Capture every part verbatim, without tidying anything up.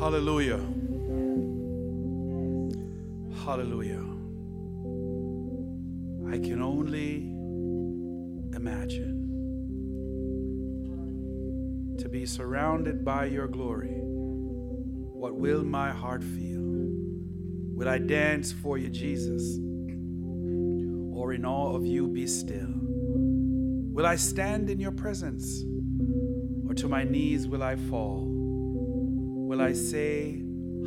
Hallelujah. Hallelujah. I can only imagine to be surrounded by your glory. What will my heart feel? Will I dance for you, Jesus? Or in awe of you be still? Will I stand in your presence? Or to my knees will I fall? Will I say,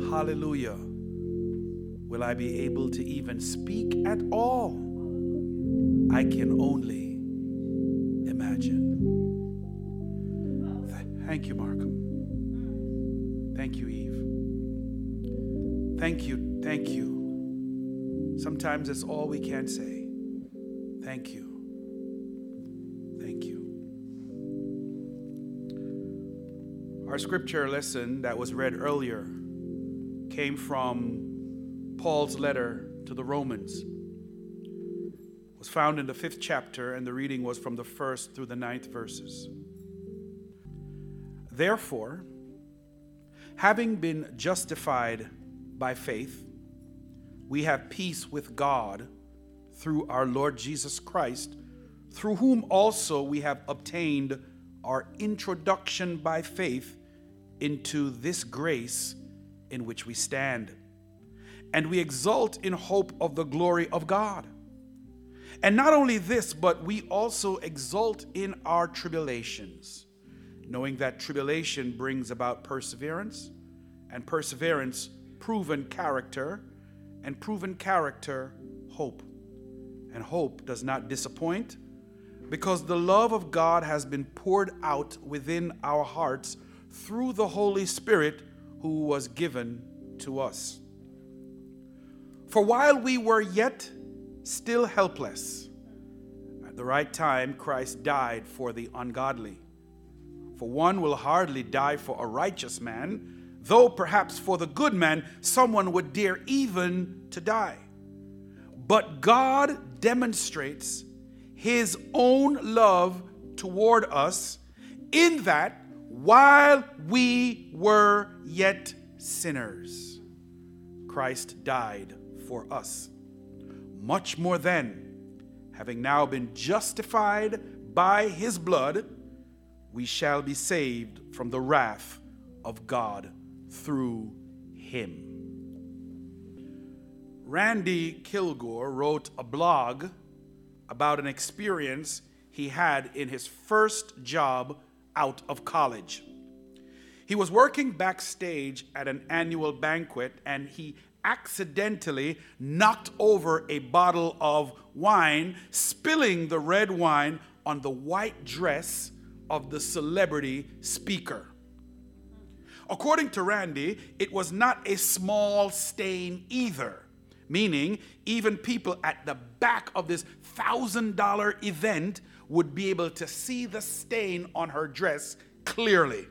hallelujah? Will I be able to even speak at all? I can only imagine. Thank you, Markham. Thank you, Eve. Thank you, thank you. Sometimes that's all we can say. Thank you. Thank you. Our scripture lesson that was read earlier came from Paul's letter to the Romans. Was found in the fifth chapter, and the reading was from the first through the ninth verses. Therefore, having been justified by faith, we have peace with God through our Lord Jesus Christ, through whom also we have obtained our introduction by faith into this grace in which we stand, and we exult in hope of the glory of God. And not only this, but we also exult in our tribulations, knowing that tribulation brings about perseverance, and perseverance, proven character, and proven character, hope. And hope does not disappoint, because the love of God has been poured out within our hearts through the Holy Spirit who was given to us. For while we were yet still helpless, at the right time, Christ died for the ungodly. For one will hardly die for a righteous man, though perhaps for the good man someone would dare even to die. But God demonstrates his own love toward us in that while we were yet sinners, Christ died for us. Much more then, having now been justified by his blood, we shall be saved from the wrath of God through him. Randy Kilgore wrote a blog about an experience he had in his first job out of college. He was working backstage at an annual banquet, and he accidentally knocked over a bottle of wine, spilling the red wine on the white dress of the celebrity speaker. According to Randy, it was not a small stain either, meaning even people at the back of this one thousand dollars event would be able to see the stain on her dress clearly,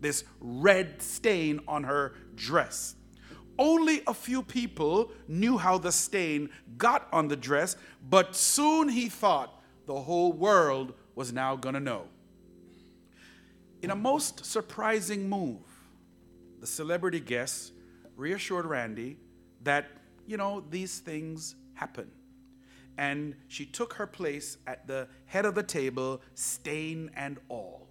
this red stain on her dress. Only a few people knew how the stain got on the dress, but soon he thought the whole world was now going to know. In a most surprising move, the celebrity guest reassured Randy that, you know, these things happen. And she took her place at the head of the table, stain and all.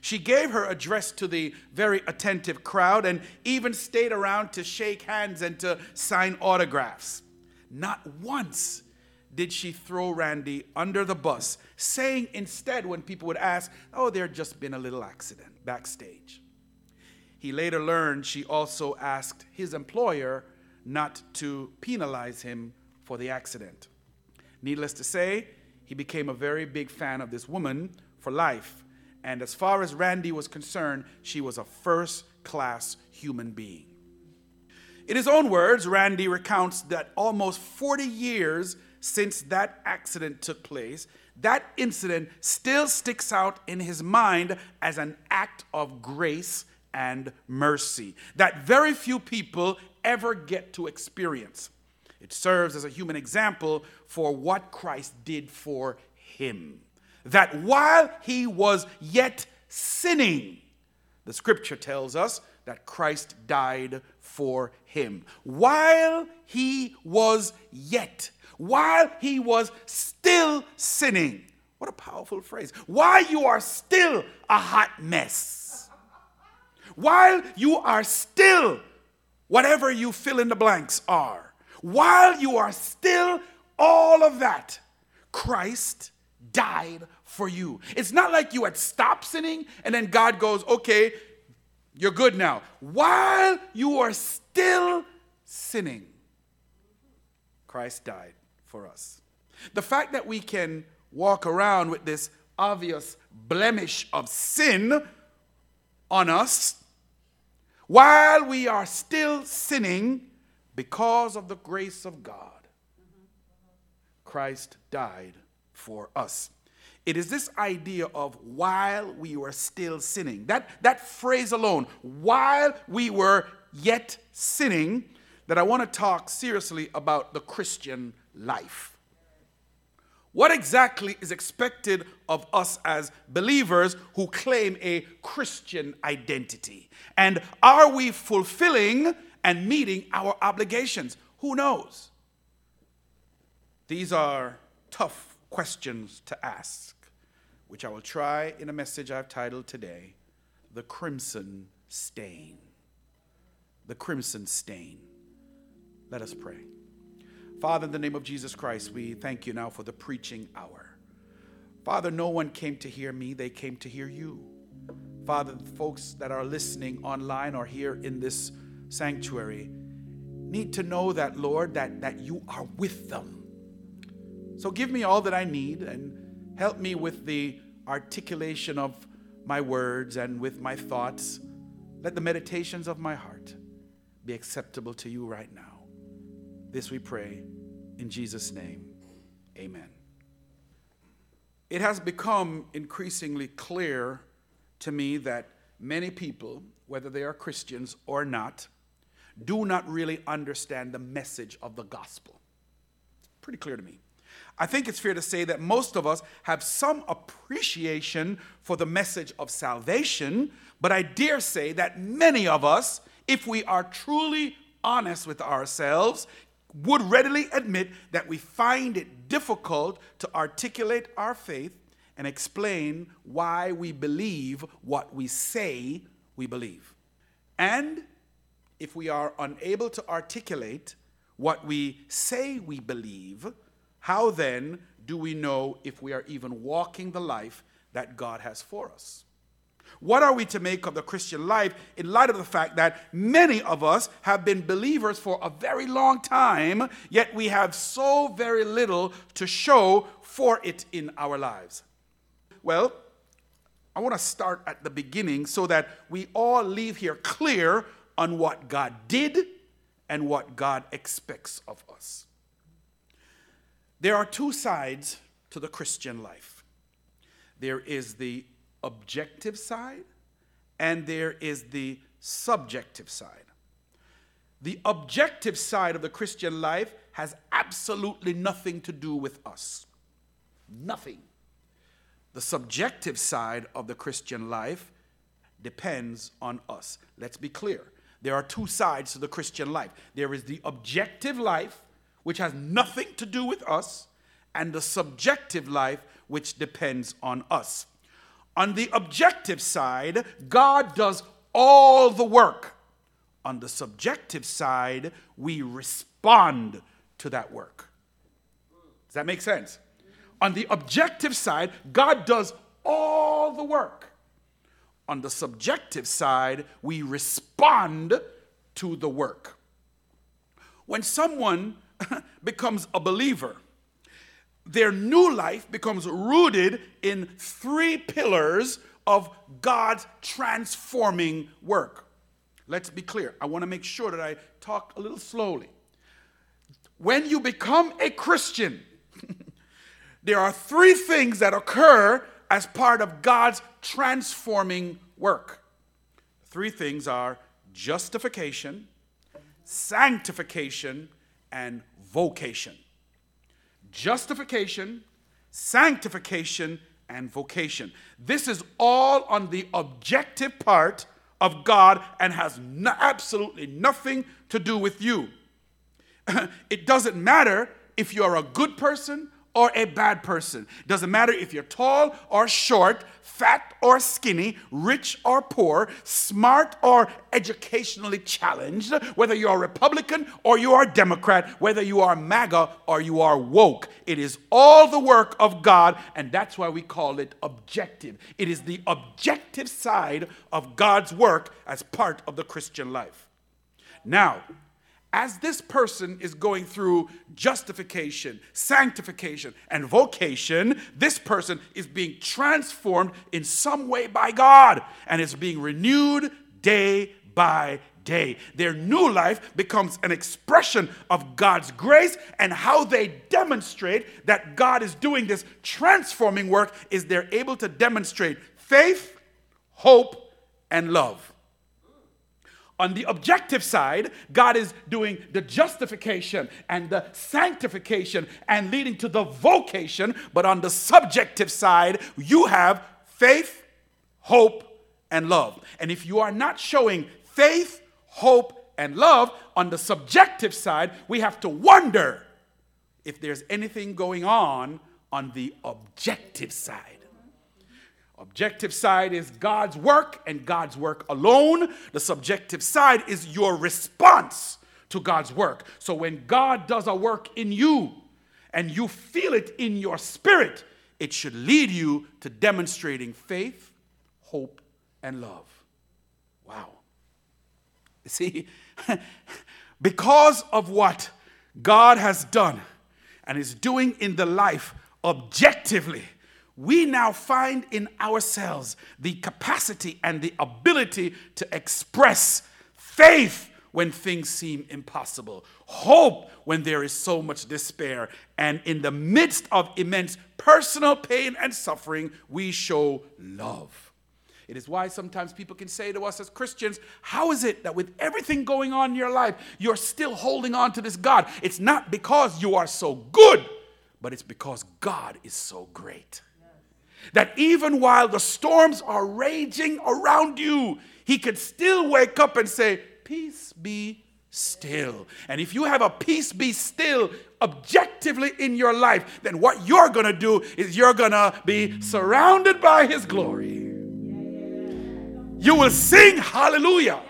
She gave her address to the very attentive crowd and even stayed around to shake hands and to sign autographs. Not once did she throw Randy under the bus, saying instead when people would ask, oh, there had just been a little accident backstage. He later learned she also asked his employer not to penalize him for the accident. Needless to say, he became a very big fan of this woman for life. And as far as Randy was concerned, she was a first-class human being. In his own words, Randy recounts that almost forty years since that accident took place, that incident still sticks out in his mind as an act of grace and mercy that very few people ever get to experience. It serves as a human example for what Christ did for him. That while he was yet sinning, the scripture tells us that Christ died for him. While he was yet, while he was still sinning. What a powerful phrase. While you are still a hot mess. While you are still whatever you fill in the blanks are. While you are still all of that, Christ died for you. It's not like you had stopped sinning and then God goes, okay, you're good now. While you are still sinning, Christ died for us. The fact that we can walk around with this obvious blemish of sin on us while we are still sinning because of the grace of God. Christ died for us. It is this idea of while we were still sinning, that, that phrase alone, while we were yet sinning, that I want to talk seriously about the Christian life. What exactly is expected of us as believers who claim a Christian identity? And are we fulfilling and meeting our obligations? Who knows? These are tough questions to ask, which I will try in a message I've titled today, The Crimson Stain. The Crimson Stain. Let us pray. Father, in the name of Jesus Christ, we thank you now for the preaching hour. Father, no one came to hear me, they came to hear you. Father, the folks that are listening online or here in this sanctuary need to know that, Lord, that, that you are with them. So give me all that I need and help me with the articulation of my words and with my thoughts. Let the meditations of my heart be acceptable to you right now. This we pray in Jesus' name. Amen. It has become increasingly clear to me that many people, whether they are Christians or not, do not really understand the message of the gospel. It's pretty clear to me. I think it's fair to say that most of us have some appreciation for the message of salvation, but I dare say that many of us, if we are truly honest with ourselves, would readily admit that we find it difficult to articulate our faith and explain why we believe what we say we believe. And if we are unable to articulate what we say we believe, how then do we know if we are even walking the life that God has for us? What are we to make of the Christian life in light of the fact that many of us have been believers for a very long time, yet we have so very little to show for it in our lives? Well, I want to start at the beginning so that we all leave here clear on what God did and what God expects of us. There are two sides to the Christian life. There is the objective side, and there is the subjective side. The objective side of the Christian life has absolutely nothing to do with us. Nothing. The subjective side of the Christian life depends on us. Let's be clear. There are two sides to the Christian life. There is the objective life, which has nothing to do with us, and the subjective life, which depends on us. On the objective side, God does all the work. On the subjective side, we respond to that work. Does that make sense? On the objective side, God does all the work. On the subjective side, we respond to the work. When someone becomes a believer, their new life becomes rooted in three pillars of God's transforming work. Let's be clear. I want to make sure that I talk a little slowly. When you become a Christian, there are three things that occur as part of God's transforming work. Three things are justification, sanctification, and vocation. Justification, sanctification, and vocation. This is all on the objective part of God and has no, absolutely nothing to do with you. It doesn't matter if you're a good person or a bad person. It doesn't matter if you're tall or short, fat or skinny, rich or poor, smart or educationally challenged, whether you're a Republican or you are a Democrat, whether you are MAGA or you are woke. It is all the work of God, and that's why we call it objective. It is the objective side of God's work as part of the Christian life. Now, as this person is going through justification, sanctification, and vocation, this person is being transformed in some way by God, and is being renewed day by day. Their new life becomes an expression of God's grace, and how they demonstrate that God is doing this transforming work is they're able to demonstrate faith, hope, and love. On the objective side, God is doing the justification and the sanctification and leading to the vocation. But on the subjective side, you have faith, hope, and love. And if you are not showing faith, hope, and love on the subjective side, we have to wonder if there's anything going on on the objective side. Objective side is God's work and God's work alone. The subjective side is your response to God's work. So when God does a work in you and you feel it in your spirit, it should lead you to demonstrating faith, hope, and love. Wow. You see, because of what God has done and is doing in the life objectively, we now find in ourselves the capacity and the ability to express faith when things seem impossible, hope when there is so much despair, and in the midst of immense personal pain and suffering, we show love. It is why sometimes people can say to us as Christians, how is it that with everything going on in your life, you're still holding on to this God? It's not because you are so good, but it's because God is so great. That even while the storms are raging around you, he could still wake up and say, peace be still. And if you have a peace be still objectively in your life, then what you're going to do is you're going to be surrounded by his glory. You will sing hallelujah.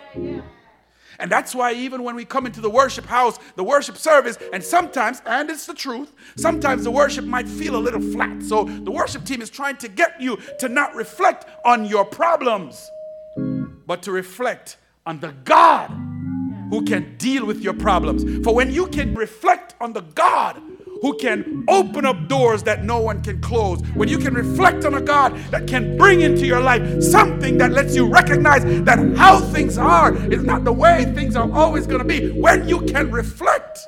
And that's why even when we come into the worship house, the worship service, and sometimes, and it's the truth, sometimes the worship might feel a little flat. So the worship team is trying to get you to not reflect on your problems, but to reflect on the God who can deal with your problems. For when you can reflect on the God who can open up doors that no one can close, when you can reflect on a God that can bring into your life something that lets you recognize that how things are is not the way things are always going to be, when you can reflect,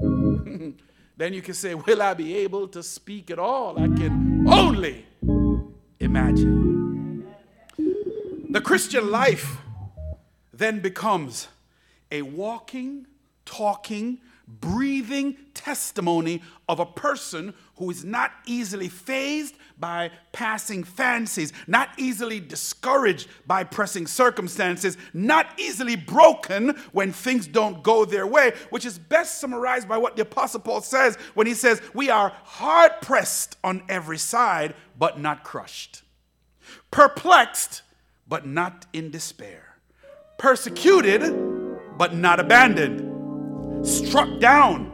then you can say, will I be able to speak at all? I can only imagine. The Christian life then becomes a walking, talking, breathing testimony of a person who is not easily fazed by passing fancies, not easily discouraged by pressing circumstances, not easily broken when things don't go their way, which is best summarized by what the Apostle Paul says when he says, we are hard pressed on every side, but not crushed, perplexed, but not in despair, persecuted, but not abandoned, struck down,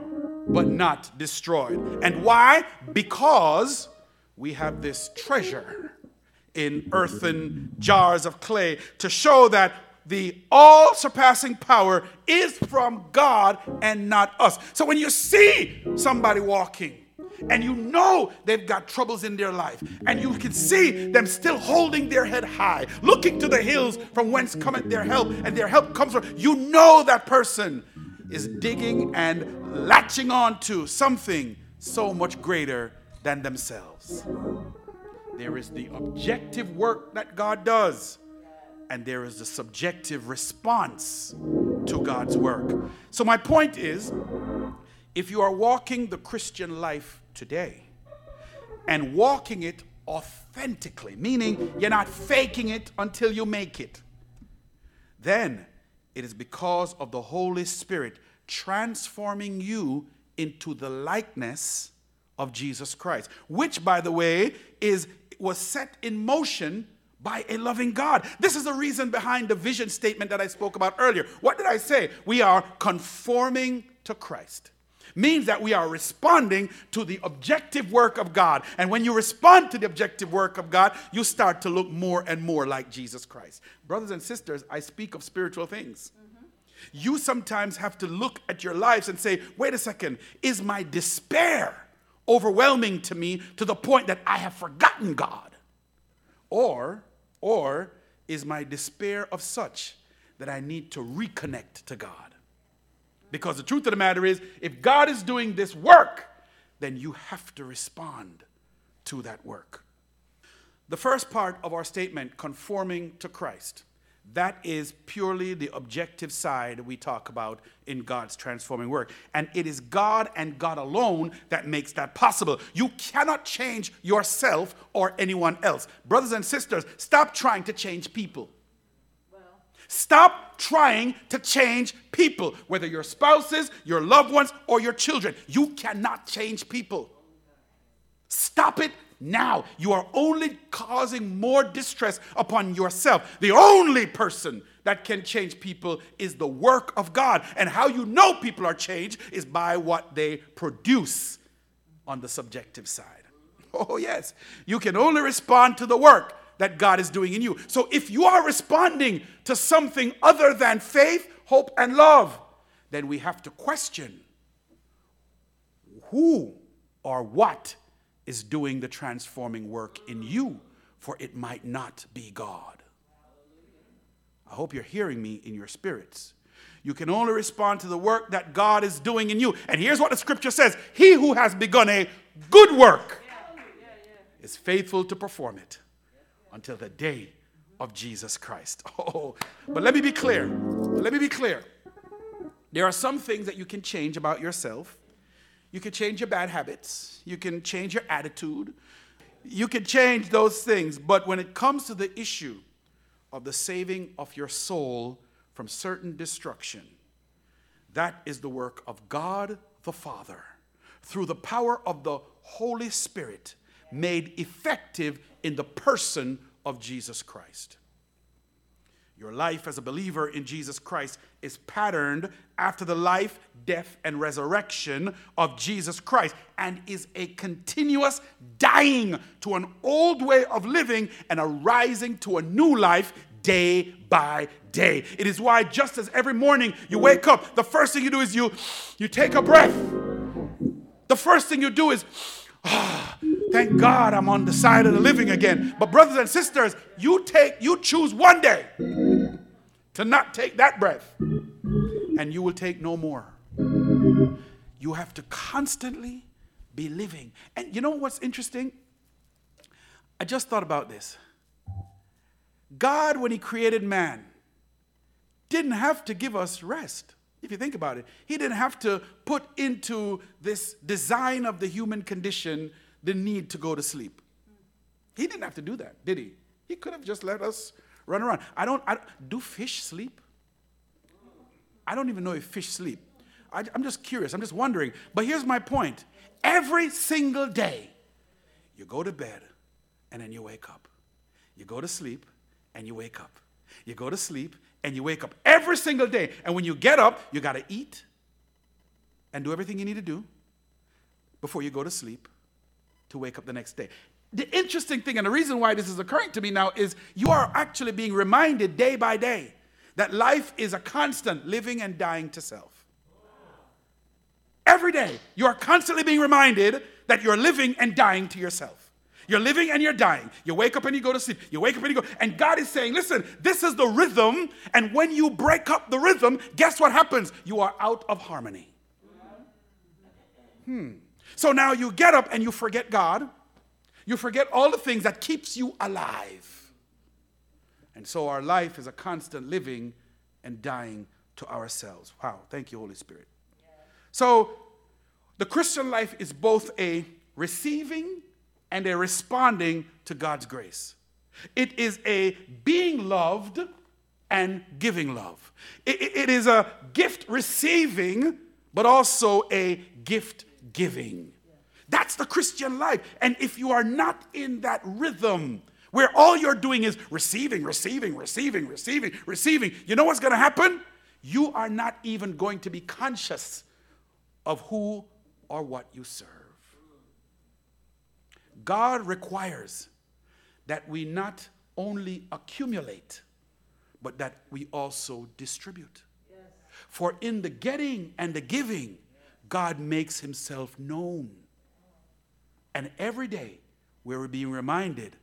but not destroyed. And why? Because we have this treasure in earthen jars of clay to show that the all-surpassing power is from God and not us. So when you see somebody walking, and you know they've got troubles in their life, and you can see them still holding their head high, looking to the hills from whence cometh their help, and their help comes from, you know that person is digging and latching on to something so much greater than themselves. There is the objective work that God does, and there is the subjective response to God's work. So my point is, if you are walking the Christian life today and walking it authentically, meaning you're not faking it until you make it, then it is because of the Holy Spirit transforming you into the likeness of Jesus Christ, which, by the way, is was set in motion by a loving God. This is the reason behind the vision statement that I spoke about earlier. What did I say? We are conforming to Christ. Means that we are responding to the objective work of God. And when you respond to the objective work of God, you start to look more and more like Jesus Christ. Brothers and sisters, I speak of spiritual things. Mm-hmm. You sometimes have to look at your lives and say, wait a second, is my despair overwhelming to me to the point that I have forgotten God? Or, or is my despair of such that I need to reconnect to God? Because the truth of the matter is, if God is doing this work, then you have to respond to that work. The first part of our statement, conforming to Christ, that is purely the objective side we talk about in God's transforming work. And it is God and God alone that makes that possible. You cannot change yourself or anyone else. Brothers and sisters, stop trying to change people. Stop trying to change people, whether your spouses, your loved ones, or your children. You cannot change people. Stop it now. You are only causing more distress upon yourself. The only person that can change people is the work of God. And how you know people are changed is by what they produce on the subjective side. Oh, yes. You can only respond to the work that God is doing in you. So if you are responding to something other than faith, hope, and love, then we have to question who or what is doing the transforming work in you, for it might not be God. I hope you're hearing me in your spirits. You can only respond to the work that God is doing in you. And here's what the scripture says: he who has begun a good work is faithful to perform it until the day of Jesus Christ. Oh, but let me be clear. Let me be clear. There are some things that you can change about yourself. You can change your bad habits. You can change your attitude. You can change those things. But when it comes to the issue of the saving of your soul from certain destruction, that is the work of God the Father, through the power of the Holy Spirit, made effective in the person of Jesus Christ. Your life as a believer in Jesus Christ is patterned after the life, death, and resurrection of Jesus Christ, and is a continuous dying to an old way of living and a rising to a new life day by day. It is why, just as every morning you wake up, the first thing you do is you, you take a breath. The first thing you do is, ah, thank God I'm on the side of the living again. But brothers and sisters, you take, you choose one day to not take that breath, and you will take no more. You have to constantly be living. And you know what's interesting? I just thought about this. God, when he created man, didn't have to give us rest. If you think about it, he didn't have to put into this design of the human condition the need to go to sleep. He didn't have to do that, did he? He could have just let us run around. I don't, I, do fish sleep? I don't even know if fish sleep. I, I'm just curious. I'm just wondering. But here's my point. Every single day, you go to bed and then you wake up. You go to sleep and you wake up. You go to sleep and you wake up every single day. And when you get up, you got to eat and do everything you need to do before you go to sleep to wake up the next day. The interesting thing, and the reason why this is occurring to me now, is you are actually being reminded day by day that life is a constant living and dying to self. Every day, you are constantly being reminded that you're living and dying to yourself. You're living and you're dying. You wake up and you go to sleep. You wake up and you go. And God is saying, listen, this is the rhythm. And when you break up the rhythm, guess what happens? You are out of harmony. Hmm. So now you get up and you forget God. You forget all the things that keeps you alive. And so our life is a constant living and dying to ourselves. Wow. Thank you, Holy Spirit. So the Christian life is both a receiving and they're responding to God's grace. It is a being loved and giving love. It, it is a gift receiving, but also a gift giving. That's the Christian life. And if you are not in that rhythm where all you're doing is receiving, receiving, receiving, receiving, receiving, you know what's going to happen? You are not even going to be conscious of who or what you serve. God requires that we not only accumulate, but that we also distribute. Yes. For in the getting and the giving, God makes himself known. And every day, we're being reminded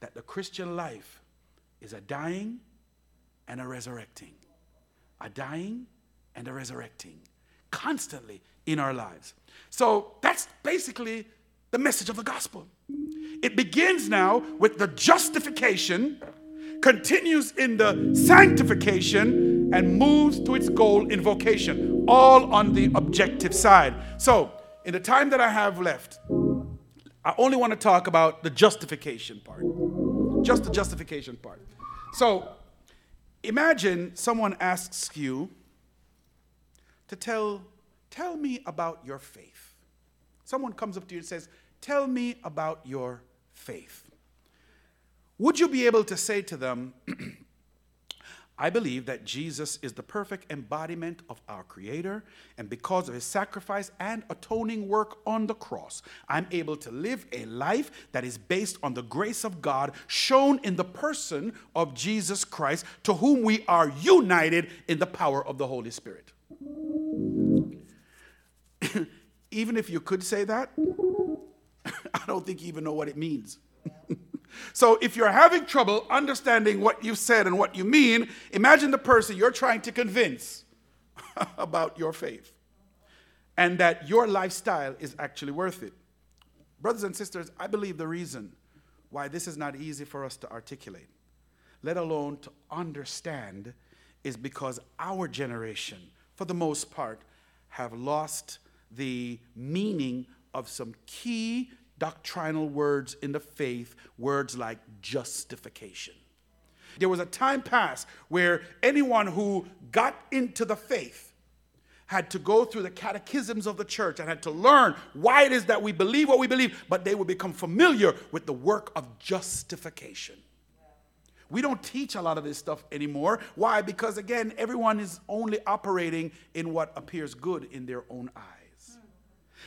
that the Christian life is a dying and a resurrecting. A dying and a resurrecting. Constantly in our lives. So that's basically the message of the gospel. It begins now with the justification, continues in the sanctification, and moves to its goal in vocation, all on the objective side. So, in the time that I have left, I only want to talk about the justification part. Just the justification part. So, imagine someone asks you to tell, tell me about your faith. Someone comes up to you and says, tell me about your faith. Would you be able to say to them, I believe that Jesus is the perfect embodiment of our Creator, and because of his sacrifice and atoning work on the cross, I'm able to live a life that is based on the grace of God shown in the person of Jesus Christ, to whom we are united in the power of the Holy Spirit. Even if you could say that, I don't think you even know what it means. So if you're having trouble understanding what you've said and what you mean, imagine the person you're trying to convince about your faith and that your lifestyle is actually worth it. Brothers and sisters, I believe the reason why this is not easy for us to articulate, let alone to understand, is because our generation, for the most part, have lost the meaning of some key doctrinal words in the faith, words like justification. There was a time past where anyone who got into the faith had to go through the catechisms of the church and had to learn why it is that we believe what we believe, but they would become familiar with the work of justification. We don't teach a lot of this stuff anymore. Why? Because, again, everyone is only operating in what appears good in their own eyes.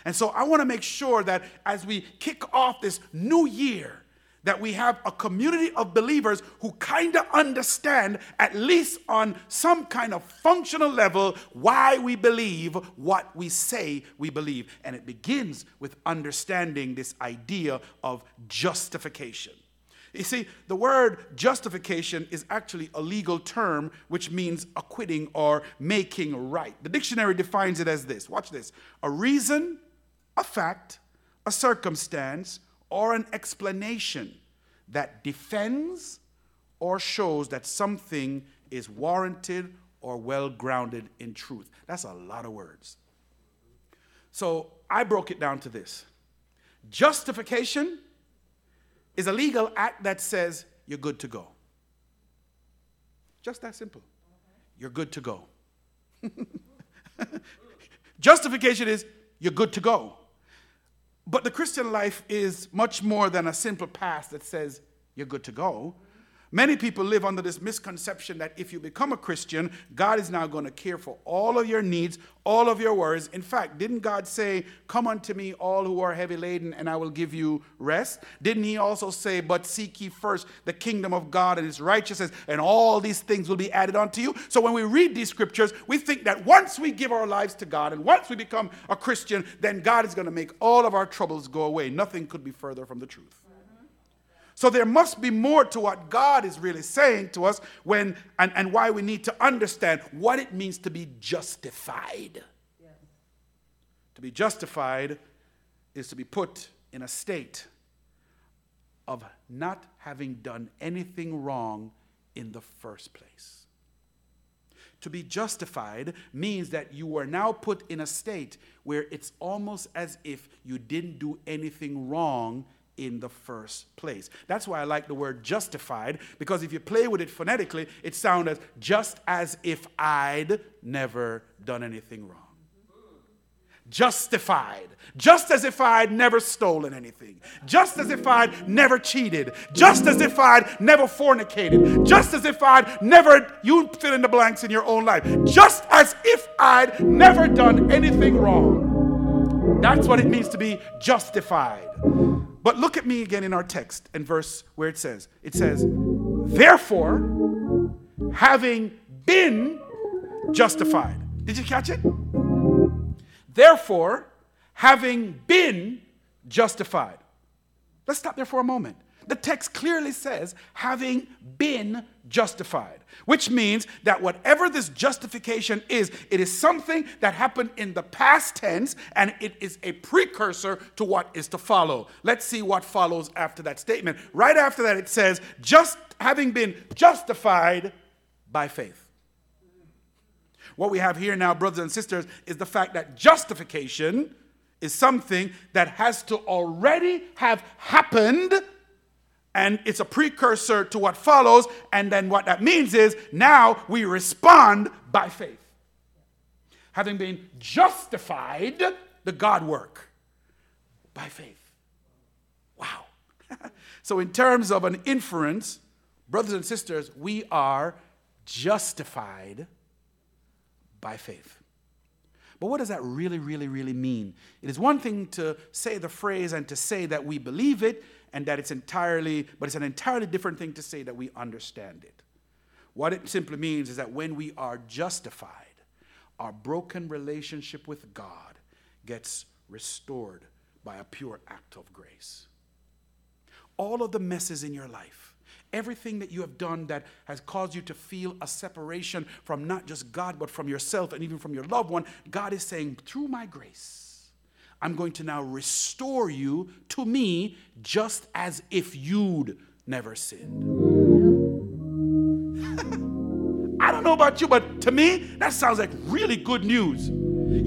And so I want to make sure that as we kick off this new year, that we have a community of believers who kind of understand, at least on some kind of functional level, why we believe what we say we believe. And it begins with understanding this idea of justification. You see, the word justification is actually a legal term which means acquitting or making right. The dictionary defines it as this. Watch this. A reason, a fact, a circumstance, or an explanation that defends or shows that something is warranted or well-grounded in truth. That's a lot of words. So I broke it down to this. Justification is a legal act that says you're good to go. Just that simple. You're good to go. Justification is you're good to go. But the Christian life is much more than a simple past that says you're good to go. Many people live under this misconception that if you become a Christian, God is now going to care for all of your needs, all of your worries. In fact, didn't God say, come unto me all who are heavy laden and I will give you rest? Didn't he also say, but seek ye first the kingdom of God and his righteousness, and all these things will be added unto you? So when we read these scriptures, we think that once we give our lives to God and once we become a Christian, then God is going to make all of our troubles go away. Nothing could be further from the truth. So there must be more to what God is really saying to us when and, and why we need to understand what it means to be justified. Yeah. To be justified is to be put in a state of not having done anything wrong in the first place. To be justified means that you are now put in a state where it's almost as if you didn't do anything wrong in the first place. That's why I like the word justified, because if you play with it phonetically, it sounds as just as if I'd never done anything wrong. Justified. Just as if I'd never stolen anything. Just as if I'd never cheated. Just as if I'd never fornicated. Just as if I'd never, you fill in the blanks in your own life. Just as if I'd never done anything wrong. That's what it means to be justified. But look at me again in our text and verse where it says, it says, therefore, having been justified. Did you catch it? Therefore, having been justified. Let's stop there for a moment. The text clearly says, having been justified, which means that whatever this justification is, it is something that happened in the past tense, and it is a precursor to what is to follow. Let's see what follows after that statement. Right after that, it says, just having been justified by faith. What we have here now, brothers and sisters, is the fact that justification is something that has to already have happened, and it's a precursor to what follows, and then what that means is now we respond by faith. Having been justified, the God work, by faith. Wow. So in terms of an inference, brothers and sisters, we are justified by faith. But what does that really, really, really mean? It is one thing to say the phrase and to say that we believe it and that it's entirely, but it's an entirely different thing to say that we understand it. What it simply means is that when we are justified, our broken relationship with God gets restored by a pure act of grace. All of the messes in your life, everything that you have done that has caused you to feel a separation from not just God, but from yourself and even from your loved one, God is saying, through my grace, I'm going to now restore you to me just as if you'd never sinned. I don't know about you, but to me, that sounds like really good news.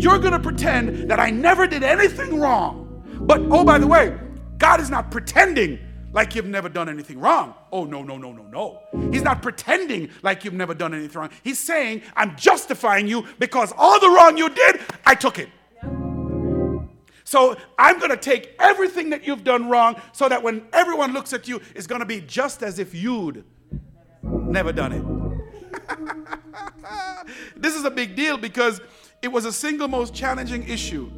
You're going to pretend that I never did anything wrong. But, oh, by the way, God is not pretending like you've never done anything wrong. Oh, no, no, no, no, no. He's not pretending like you've never done anything wrong. He's saying, I'm justifying you because all the wrong you did, I took it. Yeah. So I'm going to take everything that you've done wrong so that when everyone looks at you, it's going to be just as if you'd never done it. This is a big deal because it was a single most challenging issue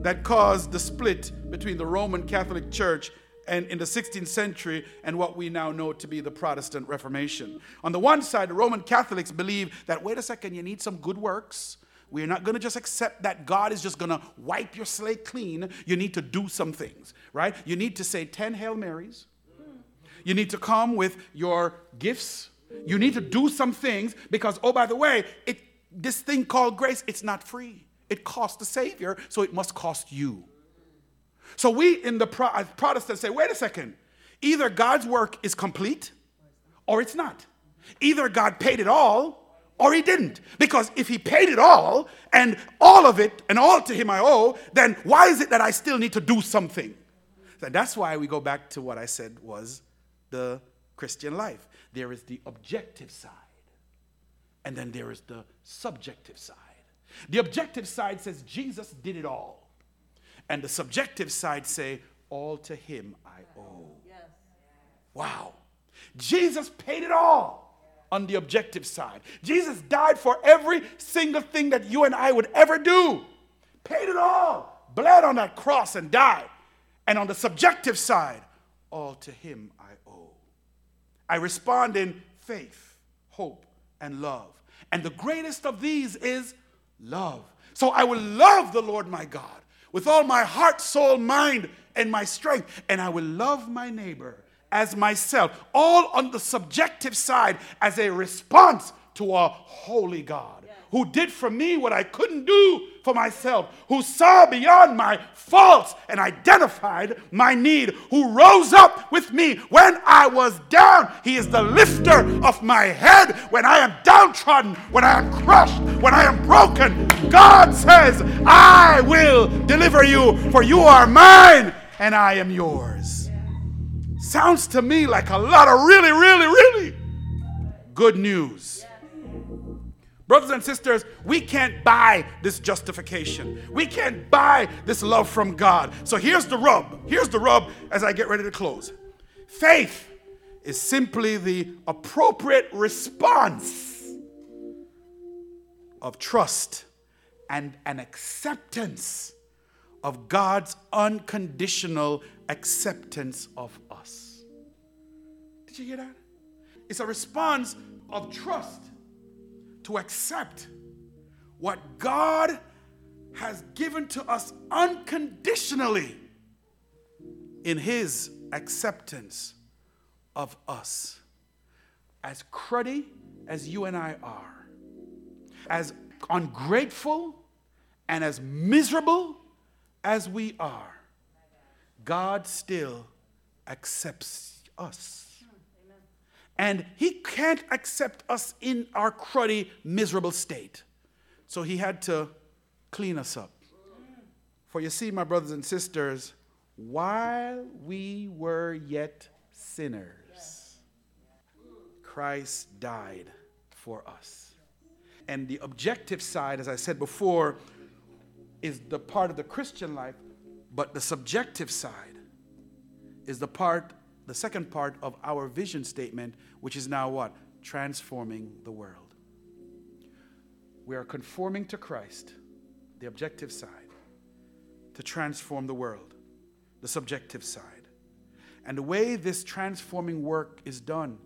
that caused the split between the Roman Catholic Church and in the sixteenth century, and what we now know to be the Protestant Reformation. On the one side, the Roman Catholics believe that, wait a second, you need some good works. We're not going to just accept that God is just going to wipe your slate clean. You need to do some things, right? You need to say ten Hail Marys. You need to come with your gifts. You need to do some things because, oh, by the way, it, this thing called grace, it's not free. It costs the Savior, so it must cost you. So we in the Pro- Protestants say, wait a second, either God's work is complete or it's not. Either God paid it all or he didn't. Because if he paid it all and all of it and all to him I owe, then why is it that I still need to do something? So that's why we go back to what I said was the Christian life. There is the objective side and then there is the subjective side. The objective side says Jesus did it all. And the subjective side say, all to him I owe. Yes. Wow. Jesus paid it all on the objective side. Jesus died for every single thing that you and I would ever do. Paid it all. Bled on that cross and died. And on the subjective side, all to him I owe. I respond in faith, hope, and love. And the greatest of these is love. So I will love the Lord my God with all my heart, soul, mind, and my strength. And I will love my neighbor as myself, all on the subjective side as a response to a holy God, yes, who did for me what I couldn't do for myself, who saw beyond my faults and identified my need, who rose up with me when I was down. He is the lifter of my head when I am downtrodden, when I am crushed, when I am broken. God says, I will deliver you, for you are mine and I am yours. Sounds to me like a lot of really, really, really good news. Brothers and sisters, we can't buy this justification. We can't buy this love from God. So here's the rub. Here's the rub as I get ready to close. Faith is simply the appropriate response of trust and an acceptance of God's unconditional acceptance of us. Did you hear that? It's a response of trust to accept what God has given to us unconditionally in his acceptance of us. As cruddy as you and I are, as ungrateful and as miserable as we are, God still accepts us. And he can't accept us in our cruddy, miserable state. So he had to clean us up. For you see, my brothers and sisters, while we were yet sinners, Christ died for us. And the objective side, as I said before, is the part of the Christian life, but the subjective side is the part The second part of our vision statement, which is now what? Transforming the world. We are conforming to Christ, the objective side, to transform the world, the subjective side. And the way this transforming work is done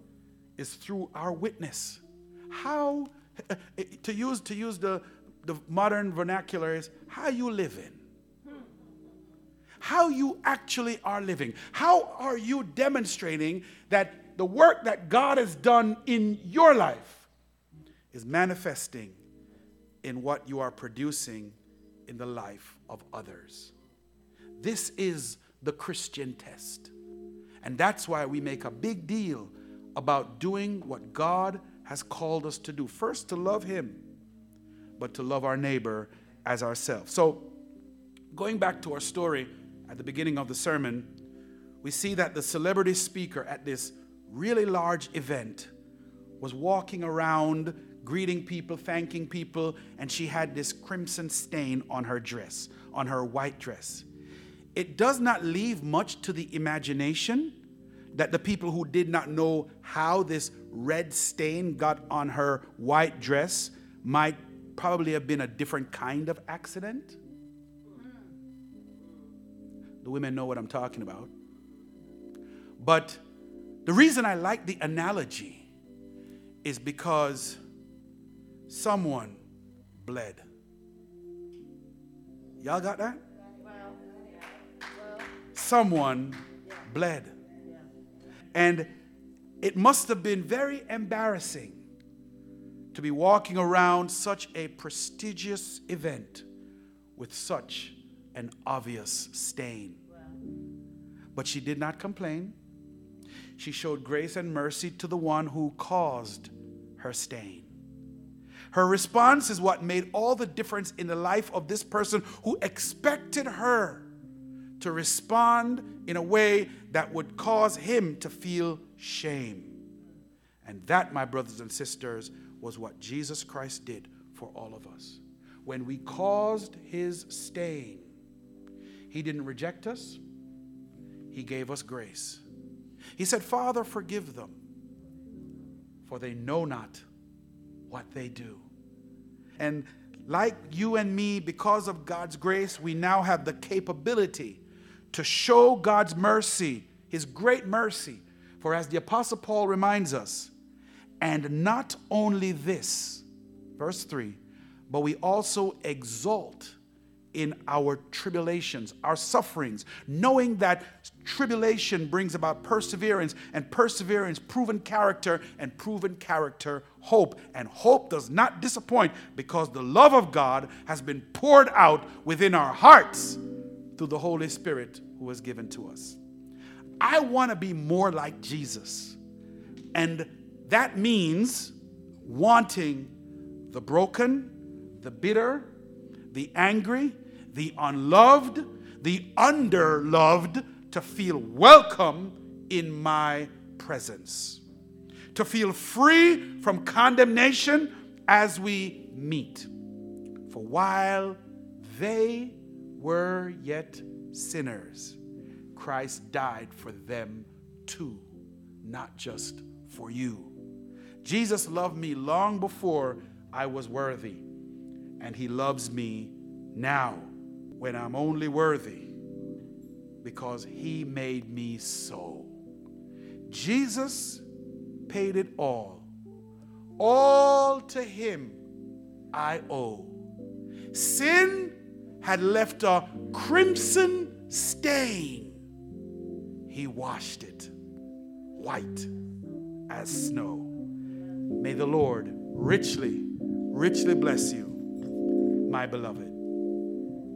is through our witness. How, to use, to use the, the modern vernacular, is how you live in. How you actually are living. How are you demonstrating that the work that God has done in your life is manifesting in what you are producing in the life of others? This is the Christian test. And that's why we make a big deal about doing what God has called us to do. First, to love him, but to love our neighbor as ourselves. So, going back to our story, at the beginning of the sermon, we see that the celebrity speaker at this really large event was walking around, greeting people, thanking people, and she had this crimson stain on her dress, on her white dress. It does not leave much to the imagination that the people who did not know how this red stain got on her white dress might probably have been a different kind of accident. The women know what I'm talking about. But the reason I like the analogy is because someone bled. Y'all got that? Someone bled. And it must have been very embarrassing to be walking around such a prestigious event with such an obvious stain. But she did not complain. She showed grace and mercy to the one who caused her stain. Her response is what made all the difference in the life of this person who expected her to respond in a way that would cause him to feel shame. And that, my brothers and sisters, was what Jesus Christ did for all of us. When we caused his stain, he didn't reject us. He gave us grace. He said, "Father, forgive them, for they know not what they do." And like you and me, because of God's grace, we now have the capability to show God's mercy, his great mercy. For as the Apostle Paul reminds us, and not only this, verse three, but we also exalt in our tribulations, our sufferings, knowing that tribulation brings about perseverance, and perseverance, proven character, and proven character, hope. And hope does not disappoint, because the love of God has been poured out within our hearts through the Holy Spirit who was given to us. I want to be more like Jesus. And that means wanting the broken, the bitter, the angry, the unloved, the underloved to feel welcome in my presence. To feel free from condemnation as we meet. For while they were yet sinners, Christ died for them too, not just for you. Jesus loved me long before I was worthy, and he loves me now when I'm only worthy because he made me so. Jesus paid it all. All to him I owe. Sin had left a crimson stain. He washed it white as snow. May the Lord richly, richly bless you, my beloved.